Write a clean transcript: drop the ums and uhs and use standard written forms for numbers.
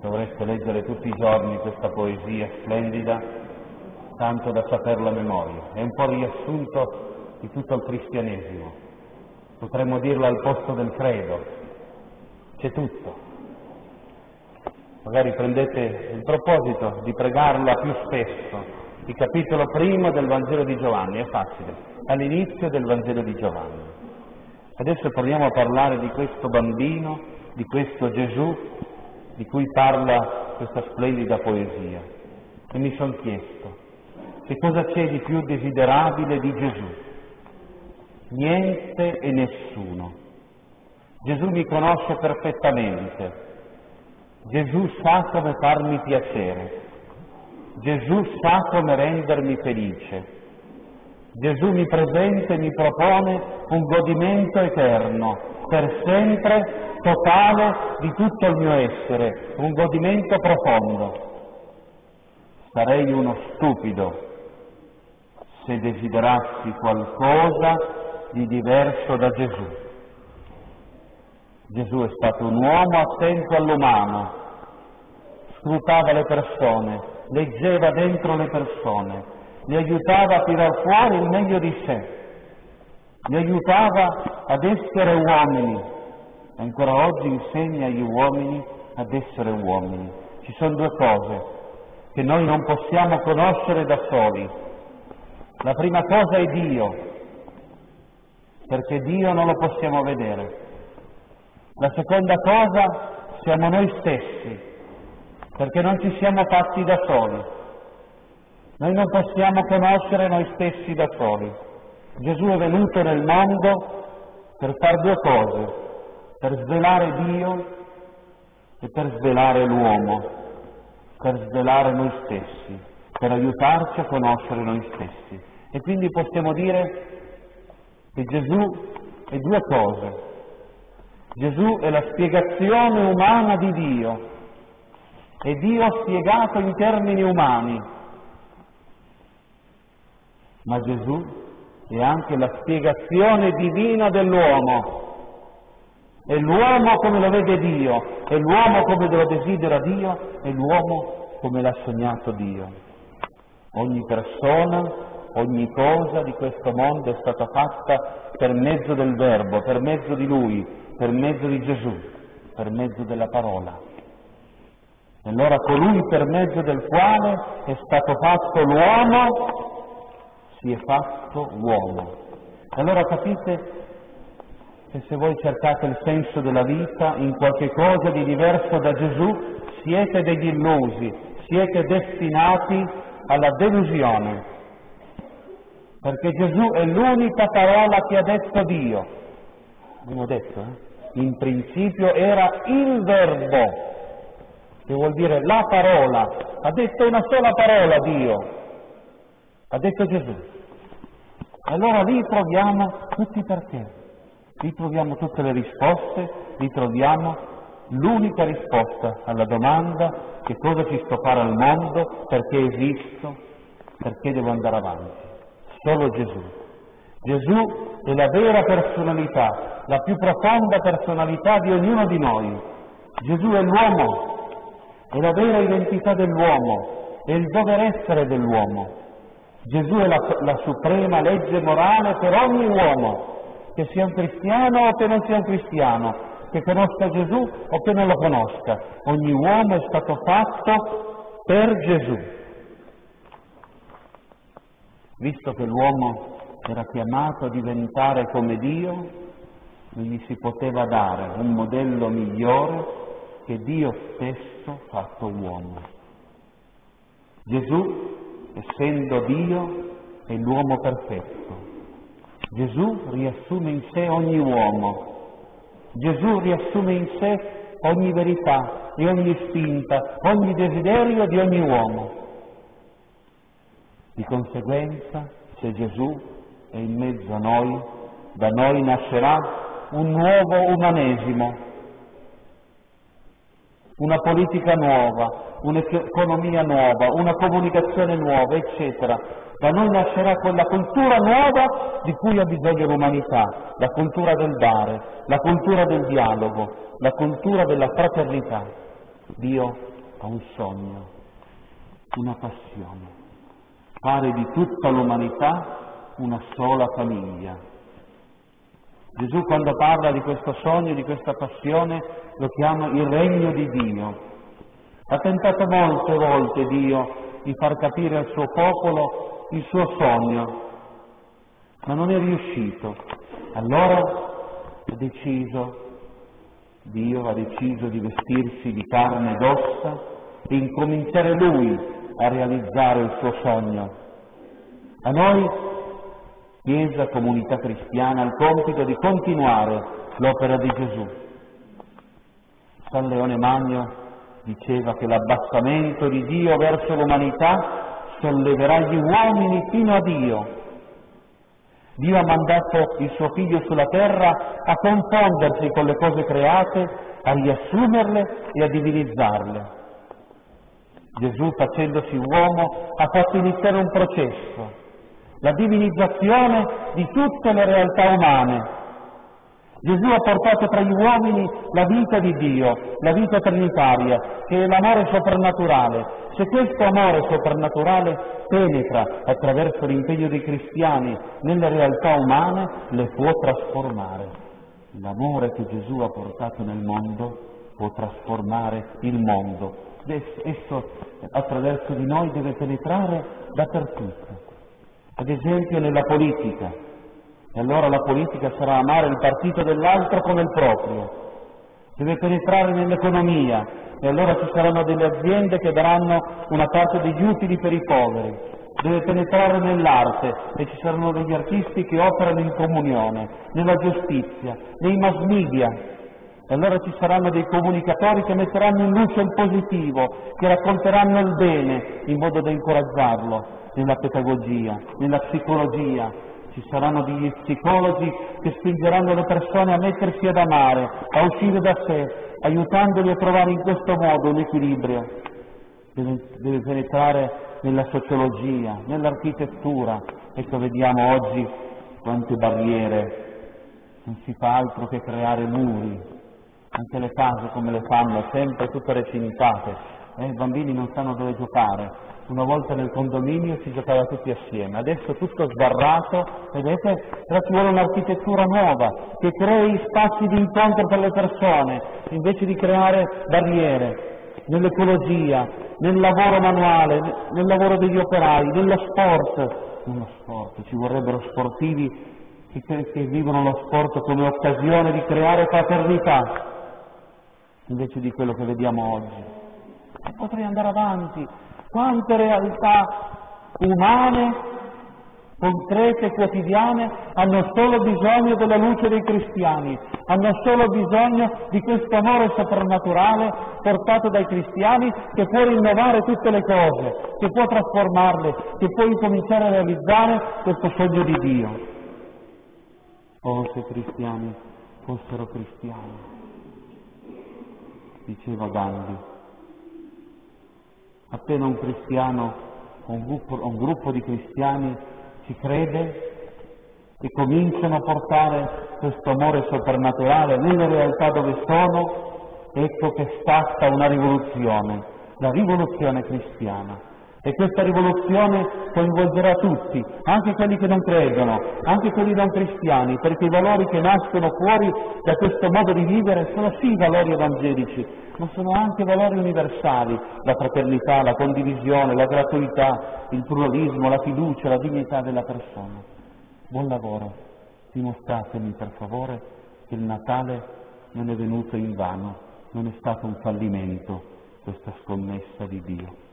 Dovreste leggere tutti i giorni questa poesia splendida, tanto da saperla a memoria. È un po' riassunto di tutto il cristianesimo. Potremmo dirla al posto del credo. C'è tutto. Magari prendete il proposito di pregarla più spesso. Il capitolo primo del Vangelo di Giovanni, è facile, all'inizio del Vangelo di Giovanni. Adesso torniamo a parlare di questo bambino, di questo Gesù, di cui parla questa splendida poesia. E mi sono chiesto, che cosa c'è di più desiderabile di Gesù? Niente e nessuno. Gesù mi conosce perfettamente. Gesù sa come farmi piacere. Gesù sa come rendermi felice. Gesù mi presenta e mi propone un godimento eterno, per sempre, totale, di tutto il mio essere, un godimento profondo. Sarei uno stupido se desiderassi qualcosa di diverso da Gesù. Gesù è stato un uomo attento all'umano, scrutava le persone, leggeva dentro le persone, le aiutava a tirar fuori il meglio di sé, le aiutava ad essere uomini. Ancora oggi insegna agli uomini ad essere uomini. Ci sono due cose che noi non possiamo conoscere da soli. La prima cosa è Dio, perché Dio non lo possiamo vedere. La seconda cosa siamo noi stessi, perché non ci siamo fatti da soli. Noi non possiamo conoscere noi stessi da soli. Gesù è venuto nel mondo per far due cose: per svelare Dio e per svelare l'uomo, per svelare noi stessi, per aiutarci a conoscere noi stessi. E quindi possiamo dire che Gesù è due cose. Gesù è la spiegazione umana di Dio e Dio spiegato in termini umani. Ma Gesù è anche la spiegazione divina dell'uomo. È l'uomo come lo vede Dio, è l'uomo come lo desidera Dio, è l'uomo come l'ha sognato Dio. Ogni persona, ogni cosa di questo mondo è stata fatta per mezzo del Verbo, per mezzo di Lui, per mezzo di Gesù, per mezzo della parola. E allora colui per mezzo del quale è stato fatto l'uomo, si è fatto uomo. E allora capite che se voi cercate il senso della vita in qualche cosa di diverso da Gesù, siete degli illusi, siete destinati alla delusione, perché Gesù è l'unica parola che ha detto Dio. Abbiamo detto, in principio era il Verbo, che vuol dire la parola. Ha detto una sola parola Dio, ha detto Gesù. Allora lì troviamo tutti i perché. Lì troviamo tutte le risposte, lì troviamo l'unica risposta alla domanda: che cosa ci sto a fare al mondo, perché esisto, perché devo andare avanti. Solo Gesù. Gesù è la vera personalità, la più profonda personalità di ognuno di noi. Gesù è l'uomo, è la vera identità dell'uomo, è il dover essere dell'uomo. Gesù è la suprema legge morale per ogni uomo, che sia un cristiano o che non sia un cristiano, che conosca Gesù o che non lo conosca. Ogni uomo è stato fatto per Gesù. Visto che l'uomo era chiamato a diventare come Dio, non gli si poteva dare un modello migliore che Dio stesso fatto uomo. Gesù, essendo Dio, è l'uomo perfetto. Gesù riassume in sé ogni uomo. Gesù riassume in sé ogni verità e ogni spinta, ogni desiderio di ogni uomo. Di conseguenza, se Gesù è in mezzo a noi, da noi nascerà un nuovo umanesimo, una politica nuova, un'economia nuova, una comunicazione nuova, eccetera. Da noi nascerà quella cultura nuova di cui ha bisogno l'umanità, la cultura del dare, la cultura del dialogo, la cultura della fraternità. Dio ha un sogno, una passione, fare di tutta l'umanità una sola famiglia. Gesù, quando parla di questo sogno, di questa passione, lo chiama il regno di Dio. Ha tentato molte volte Dio di far capire al suo popolo il suo sogno, ma non è riuscito. Allora Dio ha deciso di vestirsi di carne ed ossa e incominciare Lui a realizzare il suo sogno. A noi, Chiesa, comunità cristiana, ha il compito di continuare l'opera di Gesù. San Leone Magno diceva che l'abbassamento di Dio verso l'umanità solleverà gli uomini fino a Dio. Dio ha mandato il suo Figlio sulla terra a confondersi con le cose create, a riassumerle e a divinizzarle. Gesù, facendosi uomo, ha fatto iniziare un processo, la divinizzazione di tutte le realtà umane. Gesù ha portato tra gli uomini la vita di Dio, la vita trinitaria, che è l'amore soprannaturale. Se questo amore soprannaturale penetra attraverso l'impegno dei cristiani nelle realtà umane, le può trasformare. L'amore che Gesù ha portato nel mondo può trasformare il mondo. Esso attraverso di noi deve penetrare dappertutto. Ad esempio nella politica. E allora la politica sarà amare il partito dell'altro come il proprio. Deve penetrare nell'economia, e allora ci saranno delle aziende che daranno una parte degli utili per i poveri. Deve penetrare nell'arte, e ci saranno degli artisti che operano in comunione, nella giustizia, nei mass media. E allora ci saranno dei comunicatori che metteranno in luce il positivo, che racconteranno il bene in modo da incoraggiarlo, nella pedagogia, nella psicologia. Ci saranno degli psicologi che spingeranno le persone a mettersi ad amare, a uscire da sé, aiutandoli a trovare in questo modo un equilibrio. Deve penetrare nella sociologia, nell'architettura. Ecco, vediamo oggi quante barriere. Non si fa altro che creare muri. Anche le case come le fanno, sempre tutte recintate. I bambini non sanno dove giocare. Una volta nel condominio si giocava tutti assieme, adesso tutto sbarrato, vedete? Però ci vuole un'architettura nuova che crei spazi di incontro per le persone, invece di creare barriere. Nell'ecologia, nel lavoro manuale, nel lavoro degli operai, nello sport, ci vorrebbero sportivi che vivono lo sport come occasione di creare fraternità, invece di quello che vediamo oggi. E potrei andare avanti. Quante realtà umane, concrete, quotidiane, hanno solo bisogno della luce dei cristiani, hanno solo bisogno di questo amore soprannaturale portato dai cristiani, che può rinnovare tutte le cose, che può trasformarle, che può incominciare a realizzare questo sogno di Dio. Oh, se cristiani fossero cristiani, diceva Gandhi. Appena un cristiano, un gruppo di cristiani ci crede e cominciano a portare questo amore soprannaturale nelle realtà dove sono, ecco che scatta una rivoluzione, la rivoluzione cristiana. E questa rivoluzione coinvolgerà tutti, anche quelli che non credono, anche quelli non cristiani, perché i valori che nascono fuori da questo modo di vivere sono sì valori evangelici, ma sono anche valori universali: la fraternità, la condivisione, la gratuità, il pluralismo, la fiducia, la dignità della persona. Buon lavoro, dimostratemi per favore che il Natale non è venuto invano, non è stato un fallimento questa scommessa di Dio.